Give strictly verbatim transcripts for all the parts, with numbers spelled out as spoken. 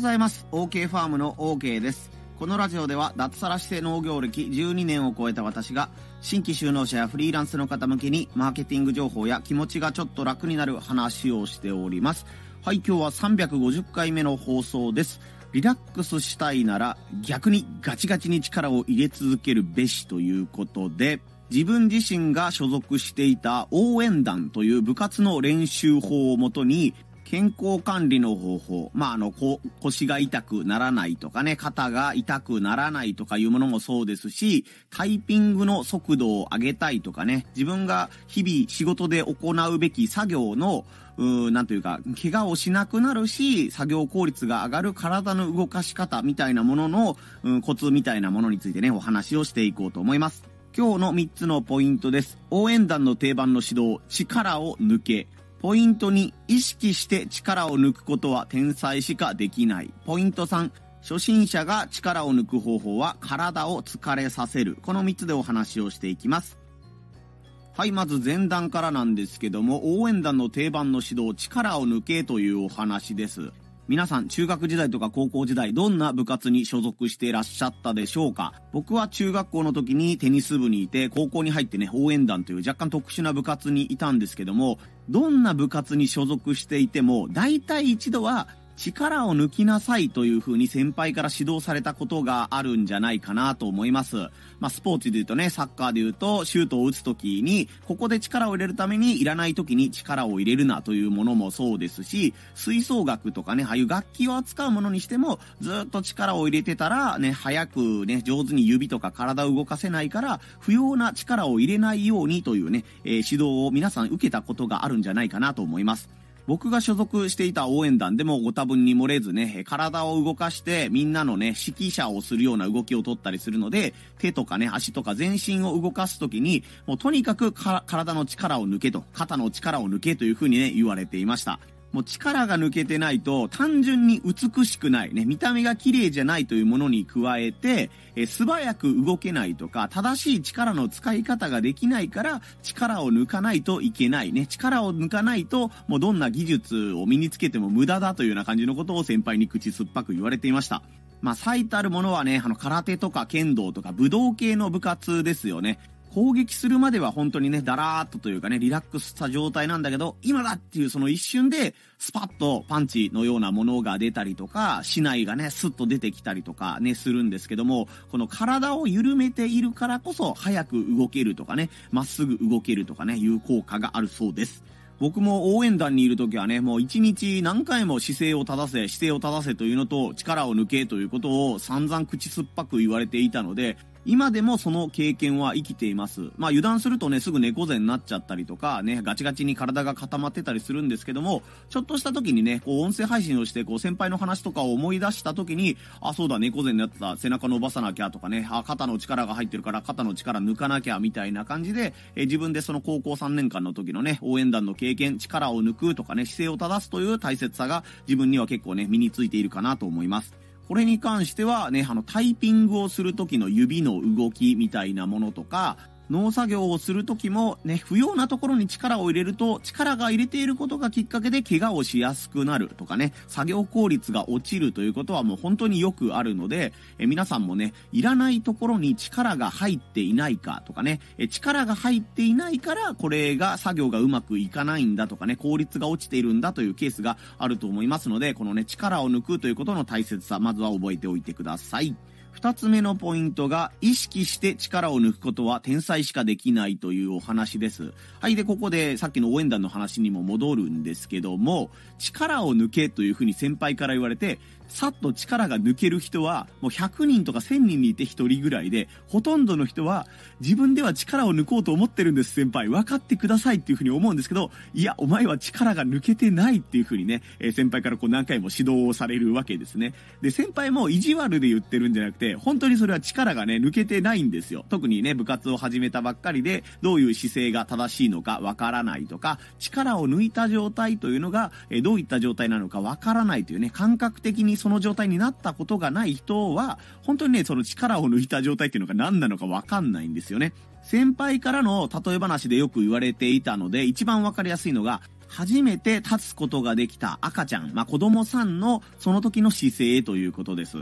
ざいます。 OK ファームの OK です。このラジオでは脱サラして農業歴じゅうにねんを超えた私が新規就農者やフリーランスの方向けにマーケティング情報や気持ちがちょっと楽になる話をしております。はい、今日はさんびゃくごじゅっかいめの放送です。リラックスしたいなら逆にガチガチに力を入れ続けるべしということで、自分自身が所属していた応援団という部活の練習法をもとに健康管理の方法、まああのこ腰が痛くならないとかね、肩が痛くならないとかいうものもそうですし、タイピングの速度を上げたいとかね、自分が日々仕事で行うべき作業のうーなんというか怪我をしなくなるし作業効率が上がる体の動かし方みたいなもののうんコツみたいなものについてね、お話をしていこうと思います。今日のみっつのポイントです。応援団の定番の指導、力を抜け。ポイントに、意識して力を抜くことは天才しかできない。ポイントさん、初心者が力を抜く方法は体を疲れさせる。このみっつでお話をしていきます。はい、まず前段からなんですけども、応援団の定番の指導、力を抜けというお話です。皆さん中学時代とか高校時代どんな部活に所属していらっしゃったでしょうか。僕は中学校の時にテニス部にいて、高校に入ってね応援団という若干特殊な部活にいたんですけども、どんな部活に所属していても大体一度は力を抜きなさいという風に先輩から指導されたことがあるんじゃないかなと思います。まあ、スポーツで言うとね、サッカーで言うとシュートを打つ時にここで力を入れるためにいらない時に力を入れるなというものもそうですし、吹奏楽とかね、ああいう楽器を扱うものにしてもずっと力を入れてたらね、早くね上手に指とか体を動かせないから不要な力を入れないようにというね、えー、指導を皆さん受けたことがあるんじゃないかなと思います。僕が所属していた応援団でもご多分に漏れずね、体を動かしてみんなのね、指揮者をするような動きを取ったりするので、手とかね、足とか全身を動かすときに、もうとにかくか体の力を抜けと、肩の力を抜けというふうにね、言われていました。もう力が抜けてないと単純に美しくないね、見た目が綺麗じゃないというものに加えて、え素早く動けないとか正しい力の使い方ができないから力を抜かないといけないね、力を抜かないともうどんな技術を身につけても無駄だというような感じのことを先輩に口酸っぱく言われていました。まあ最たるものはね、あの空手とか剣道とか武道系の部活ですよね。攻撃するまでは本当にね、だらーっとというかね、リラックスした状態なんだけど、今だっていうその一瞬で、スパッとパンチのようなものが出たりとか、竹刀がね、スッと出てきたりとかね、するんですけども、この体を緩めているからこそ、早く動けるとかね、まっすぐ動けるとかね、いう効果があるそうです。僕も応援団にいるときはね、もう一日何回も姿勢を正せ、姿勢を正せというのと、力を抜けということを散々口酸っぱく言われていたので、今でもその経験は生きています。まあ油断するとね、すぐ猫背になっちゃったりとかね、ガチガチに体が固まってたりするんですけども、ちょっとした時にね、こう音声配信をして、こう先輩の話とかを思い出した時に、あ、そうだ、猫背になってた、背中伸ばさなきゃとかね、あ、肩の力が入ってるから肩の力抜かなきゃみたいな感じで、え自分でその高校さんねんかんの時のね、応援団の経験、力を抜くとかね、姿勢を正すという大切さが自分には結構ね、身についているかなと思います。これに関してはね、あのタイピングをする時の指の動きみたいなものとか、農作業をする時もね、不要なところに力を入れると、力が入れていることがきっかけで怪我をしやすくなるとかね、作業効率が落ちるということはもう本当によくあるので、え皆さんもね、いらないところに力が入っていないかとかね、え力が入っていないからこれが作業がうまくいかないんだとかね、効率が落ちているんだというケースがあると思いますので、このね、力を抜くということの大切さ、まずは覚えておいてください。二つ目のポイントが、意識して力を抜くことは天才しかできないというお話です。はい。で、ここでさっきの応援団の話にも戻るんですけども、力を抜けというふうに先輩から言われて、さっと力が抜ける人はもうひゃくにんとかせんにんにいてひとりぐらいで、ほとんどの人は自分では力を抜こうと思ってるんです、先輩分かってくださいっていうふうに思うんですけど、いやお前は力が抜けてないっていうふうにね、えー、先輩からこう何回も指導をされるわけですね。で、先輩も意地悪で言ってるんじゃなくて、本当にそれは力がね抜けてないんですよ。特にね、部活を始めたばっかりでどういう姿勢が正しいのかわからないとか、力を抜いた状態というのが、えー、どういった状態なのかわからないというね、感覚的にその状態になったことがない人は本当にね、その力を抜いた状態っていうのが何なのか分かんないんですよね。先輩からの例え話でよく言われていたので、一番分かりやすいのが、初めて立つことができた赤ちゃん、まあ、子供さんのその時の姿勢ということです。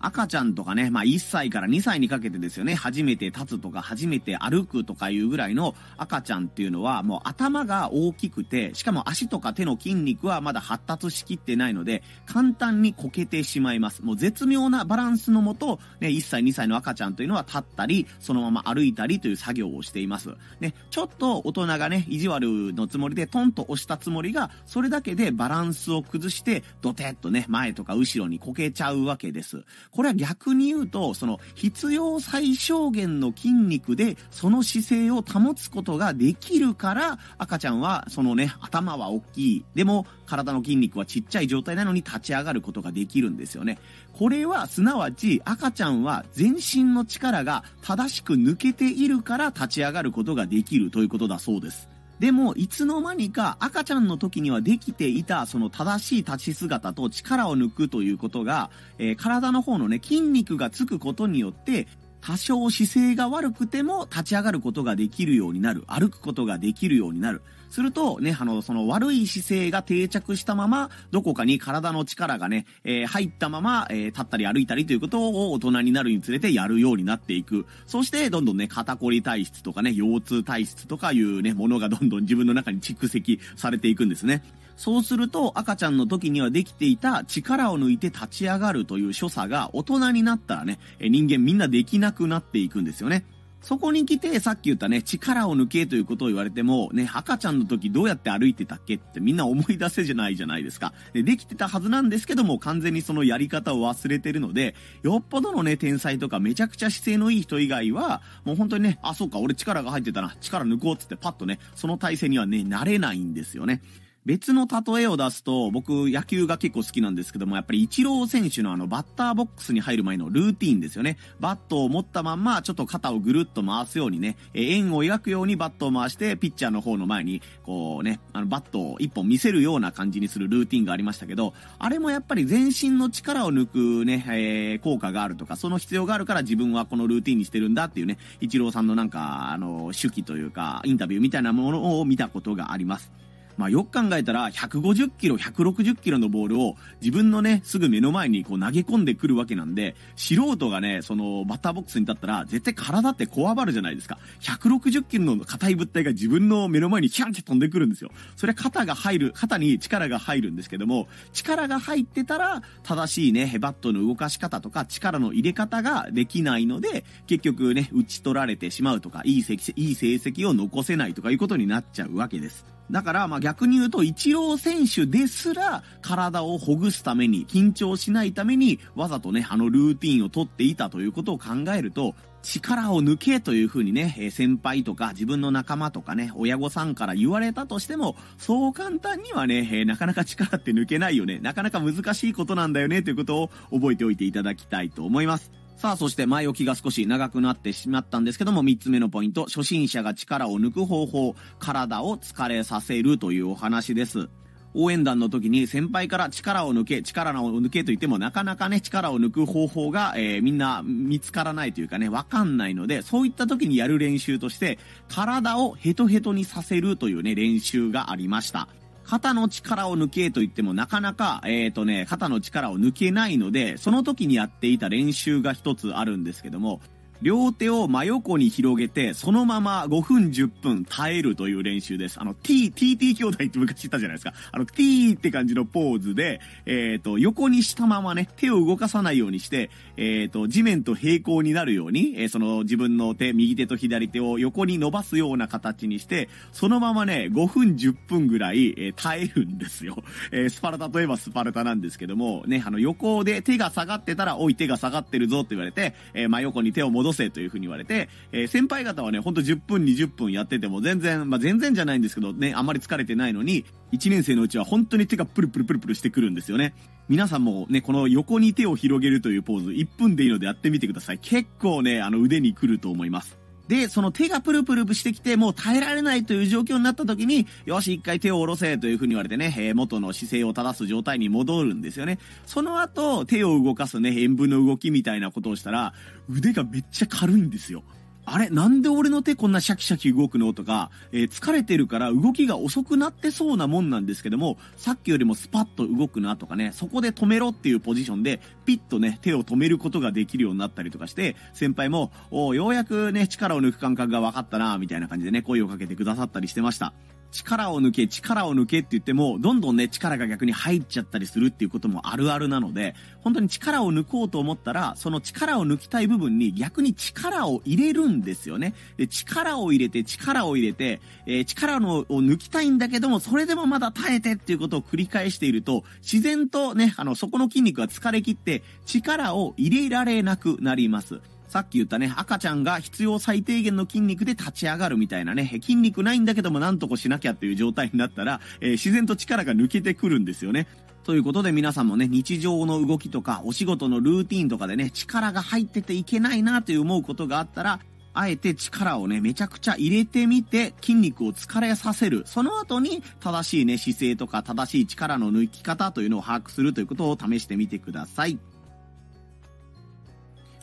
赤ちゃんとかね、まあ、いっさいからにさいにかけてですよね、初めて立つとか初めて歩くとかいうぐらいの赤ちゃんっていうのはもう頭が大きくて、しかも足とか手の筋肉はまだ発達しきってないので簡単にこけてしまいます。もう絶妙なバランスのもと、ね、いっさいにさいの赤ちゃんというのは立ったりそのまま歩いたりという作業をしています、ね、ちょっと大人がね意地悪のつもりでトンと押したつもりがそれだけでバランスを崩してドテッとね前とか後ろにこけちゃうわけです。これは逆に言うと、その必要最小限の筋肉でその姿勢を保つことができるから赤ちゃんはそのね頭は大きい、でも体の筋肉はちっちゃい状態なのに立ち上がることができるんですよね。これはすなわち赤ちゃんは全身の力が正しく抜けているから立ち上がることができるということだそうです。でもいつの間にか赤ちゃんの時にはできていたその正しい立ち姿と力を抜くということが、えー、体の方のね筋肉がつくことによって多少姿勢が悪くても立ち上がることができるようになる、歩くことができるようになる。するとね、あのその悪い姿勢が定着したままどこかに体の力がね、えー、入ったまま、えー、立ったり歩いたりということを大人になるにつれてやるようになっていく。そしてどんどんね肩こり体質とかね腰痛体質とかいうねものがどんどん自分の中に蓄積されていくんですね。そうすると赤ちゃんの時にはできていた力を抜いて立ち上がるという所作が大人になったらね人間みんなできなくなっていくんですよね。そこに来てさっき言ったね力を抜けということを言われてもね、赤ちゃんの時どうやって歩いてたっけってみんな思い出せじゃないじゃないですか。 で, できてたはずなんですけども完全にそのやり方を忘れてるので、よっぽどのね天才とかめちゃくちゃ姿勢のいい人以外はもう本当にね、あそうか俺力が入ってたな、力抜こうっつってパッとねその体勢にはね慣れないんですよね。別の例えを出すと、僕野球が結構好きなんですけども、やっぱりイチロー選手のあのバッターボックスに入る前のルーティーンですよね。バットを持ったまんまちょっと肩をぐるっと回すようにね、円を描くようにバットを回してピッチャーの方の前にこうね、あのバットを一本見せるような感じにするルーティーンがありましたけど、あれもやっぱり全身の力を抜くね、えー、効果があるとか、その必要があるから自分はこのルーティーンにしてるんだっていうね、イチローさんのなんかあの手記というかインタビューみたいなものを見たことがあります。まあよく考えたらひゃくごじゅっキロ、ひゃくろくじゅっキロのボールを自分のね、すぐ目の前にこう投げ込んでくるわけなんで、素人がね、そのバッターボックスに立ったら絶対体ってこわばるじゃないですか。ひゃくろくじゅっキロの硬い物体が自分の目の前にヒャンって飛んでくるんですよ。それは肩が入る、肩に力が入るんですけども、力が入ってたら正しいね、バットの動かし方とか力の入れ方ができないので、結局ね、打ち取られてしまうとか、いい成績、いい成績を残せないとかいうことになっちゃうわけです。だからまあ逆に言うとイチロー選手ですら体をほぐすために緊張しないためにわざとねあのルーティンを取っていたということを考えると、力を抜けというふうにね先輩とか自分の仲間とかね親御さんから言われたとしても、そう簡単にはねなかなか力って抜けないよね、なかなか難しいことなんだよねということを覚えておいていただきたいと思います。さあそして前置きが少し長くなってしまったんですけども、みっつめのポイント、初心者が力を抜く方法、体を疲れさせるというお話です。応援団の時に先輩から力を抜け力を抜けと言ってもなかなかね力を抜く方法が、えー、みんな見つからないというかねわかんないので、そういった時にやる練習として体をヘトヘトにさせるというね練習がありました。肩の力を抜けと言ってもなかなか、えーとね、肩の力を抜けないので、その時にやっていた練習が一つあるんですけども、両手を真横に広げて、そのままごふんじゅっぷん耐えるという練習です。あの T、ティーティー 兄弟って昔言ったじゃないですか。あの T って感じのポーズで、えっと、横にしたままね、手を動かさないようにして、えっと、地面と平行になるように、えー、その自分の手、右手と左手を横に伸ばすような形にして、そのままね、ごふんじゅっぷんぐらい、えー、耐えるんですよ。えー、スパルタといえばスパルタなんですけども、ね、あの横で手が下がってたら、おい手が下がってるぞって言われて、えー、真横に手を戻せというふうに言われて、えー、先輩方はねほんとじゅっぷんにじゅっぷんやってても全然、まあ、全然じゃないんですけどね、あんまり疲れてないのにいちねん生のうちは本当に手がプルプルプルプルしてくるんですよね。皆さんもねこの横に手を広げるというポーズいっぷんでいいのでやってみてください。結構ねあの腕にくると思います。で、その手がプルプルしてきて、もう耐えられないという状況になった時に、よし、一回手を下ろせというふうに言われてね、えー、元の姿勢を正す状態に戻るんですよね。その後、手を動かすね、塩分の動きみたいなことをしたら、腕がめっちゃ軽いんですよ。あれなんで俺の手こんなシャキシャキ動くのとか、えー、疲れてるから動きが遅くなってそうなもんなんですけども、さっきよりもスパッと動くなとかね、そこで止めろっていうポジションでピッとね手を止めることができるようになったりとかして、先輩もおようやくね力を抜く感覚が分かったなみたいな感じでね声をかけてくださったりしてました。力を抜け力を抜けって言ってもどんどんね力が逆に入っちゃったりするっていうこともあるあるなので、本当に力を抜こうと思ったらその力を抜きたい部分に逆に力を入れるんですよね。で力を入れて力を入れて、えー、力のを抜きたいんだけどもそれでもまだ耐えてっていうことを繰り返していると、自然とねあのそこの筋肉が疲れ切って力を入れられなくなります。さっき言ったね、赤ちゃんが必要最低限の筋肉で立ち上がるみたいなね、筋肉ないんだけどもなんとかしなきゃっていう状態になったら、えー、自然と力が抜けてくるんですよね。ということで皆さんもね、日常の動きとかお仕事のルーティーンとかでね、力が入ってていけないなという思うことがあったら、あえて力をねめちゃくちゃ入れてみて筋肉を疲れさせる、その後に正しいね姿勢とか正しい力の抜き方というのを把握するということを試してみてください。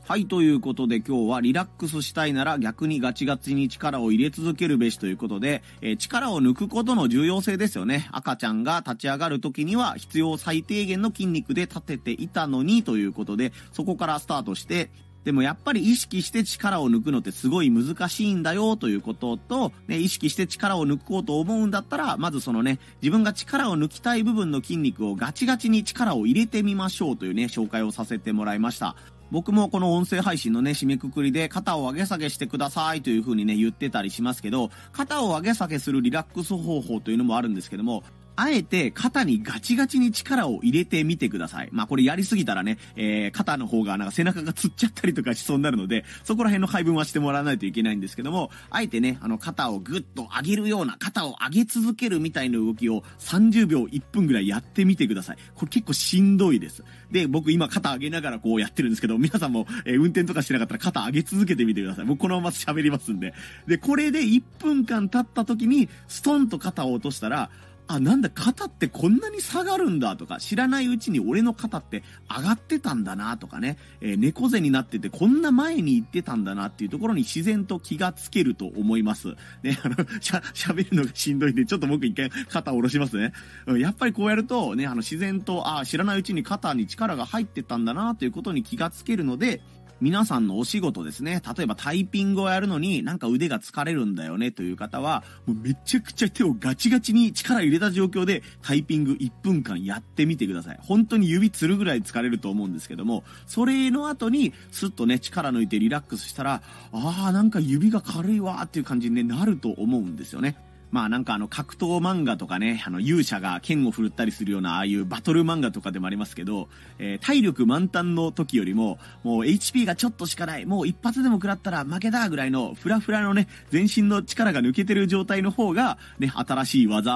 はい、ということで今日はリラックスしたいなら逆にガチガチに力を入れ続けるべしということで、えー、力を抜くことの重要性ですよね。赤ちゃんが立ち上がる時には必要最低限の筋肉で立てていたのにということで、そこからスタートして、でもやっぱり意識して力を抜くのってすごい難しいんだよということと、ね、意識して力を抜こうと思うんだったら、まずそのね、自分が力を抜きたい部分の筋肉をガチガチに力を入れてみましょうというね、紹介をさせてもらいました。僕もこの音声配信のね、締めくくりで肩を上げ下げしてくださいという風にね、言ってたりしますけど、肩を上げ下げするリラックス方法というのもあるんですけども、あえて肩にガチガチに力を入れてみてください。まあこれやりすぎたらね、えー、肩の方がなんか背中がつっちゃったりとかしそうになるので、そこら辺の配分はしてもらわないといけないんですけども、あえてね、あの肩をグッと上げるような、肩を上げ続けるみたいな動きをさんじゅうびょういっぷんぐらいやってみてください。これ結構しんどいです。で、僕今肩上げながらこうやってるんですけど、皆さんも、えー、運転とかしてなかったら肩上げ続けてみてください。僕このまま喋りますんで。で、これでいっぷんかん経った時にストンと肩を落としたら、あ、なんだ、肩ってこんなに下がるんだとか、知らないうちに俺の肩って上がってたんだなとかね、えー、猫背になっててこんな前に行ってたんだなっていうところに自然と気がつけると思います。ね、あの、しゃ、喋るのがしんどいんで、ちょっと僕一回肩を下ろしますね。やっぱりこうやるとね、あの自然と、あ、知らないうちに肩に力が入ってたんだなということに気がつけるので、皆さんのお仕事ですね、例えばタイピングをやるのになんか腕が疲れるんだよねという方は、もうめちゃくちゃ手をガチガチに力入れた状況でタイピングいっぷんかんやってみてください。本当に指つるぐらい疲れると思うんですけども、それの後にスッとね力抜いてリラックスしたら、あーなんか指が軽いわーっていう感じになると思うんですよね。まあなんかあの格闘漫画とかね、あの勇者が剣を振るったりするようなああいうバトル漫画とかでもありますけど、えー、体力満タンの時よりももう エイチピー がちょっとしかない、もう一発でも食らったら負けだぐらいのフラフラのね全身の力が抜けてる状態の方がね、新しい技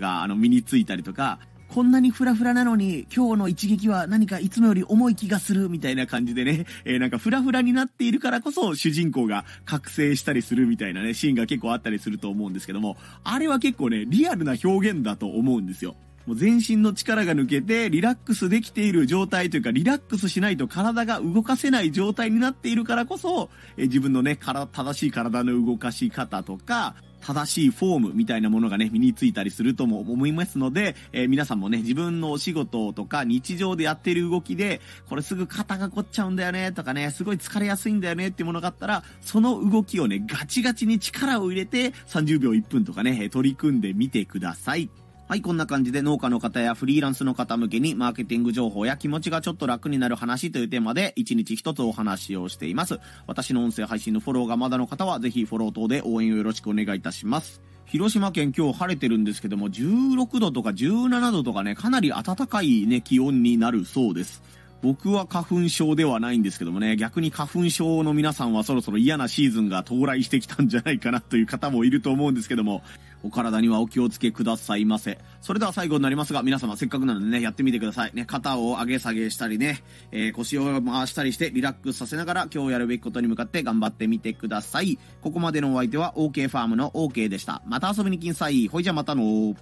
があの身についたりとか、こんなにフラフラなのに今日の一撃は何かいつもより重い気がするみたいな感じでね、えー、なんかフラフラになっているからこそ主人公が覚醒したりするみたいなねシーンが結構あったりすると思うんですけども、あれは結構ねリアルな表現だと思うんですよ。もう全身の力が抜けてリラックスできている状態というか、リラックスしないと体が動かせない状態になっているからこそ、えー、自分のねから正しい体の動かし方とか正しいフォームみたいなものがね身についたりするとも思いますので、えー、皆さんもね自分のお仕事とか日常でやってる動きで、これすぐ肩が凝っちゃうんだよねとかね、すごい疲れやすいんだよねっていうものがあったら、その動きをねガチガチに力を入れてさんじゅうびょういっぷんとかね取り組んでみてください。はい、こんな感じで農家の方やフリーランスの方向けにマーケティング情報や気持ちがちょっと楽になる話というテーマでいちにちひとつお話をしています。私の音声配信のフォローがまだの方はぜひフォロー等で応援をよろしくお願いいたします。広島県今日晴れてるんですけども、じゅうろくどとかじゅうななどとかね、かなり暖かいね気温になるそうです。僕は花粉症ではないんですけどもね、逆に花粉症の皆さんはそろそろ嫌なシーズンが到来してきたんじゃないかなという方もいると思うんですけども、お体にはお気をつけくださいませ。それでは最後になりますが、皆様せっかくなのでねやってみてくださいね。肩を上げ下げしたりね、えー、腰を回したりしてリラックスさせながら今日やるべきことに向かって頑張ってみてください。ここまでのお相手は OK ファームの OK でした。また遊びに来んさい。ほいじゃまたのー。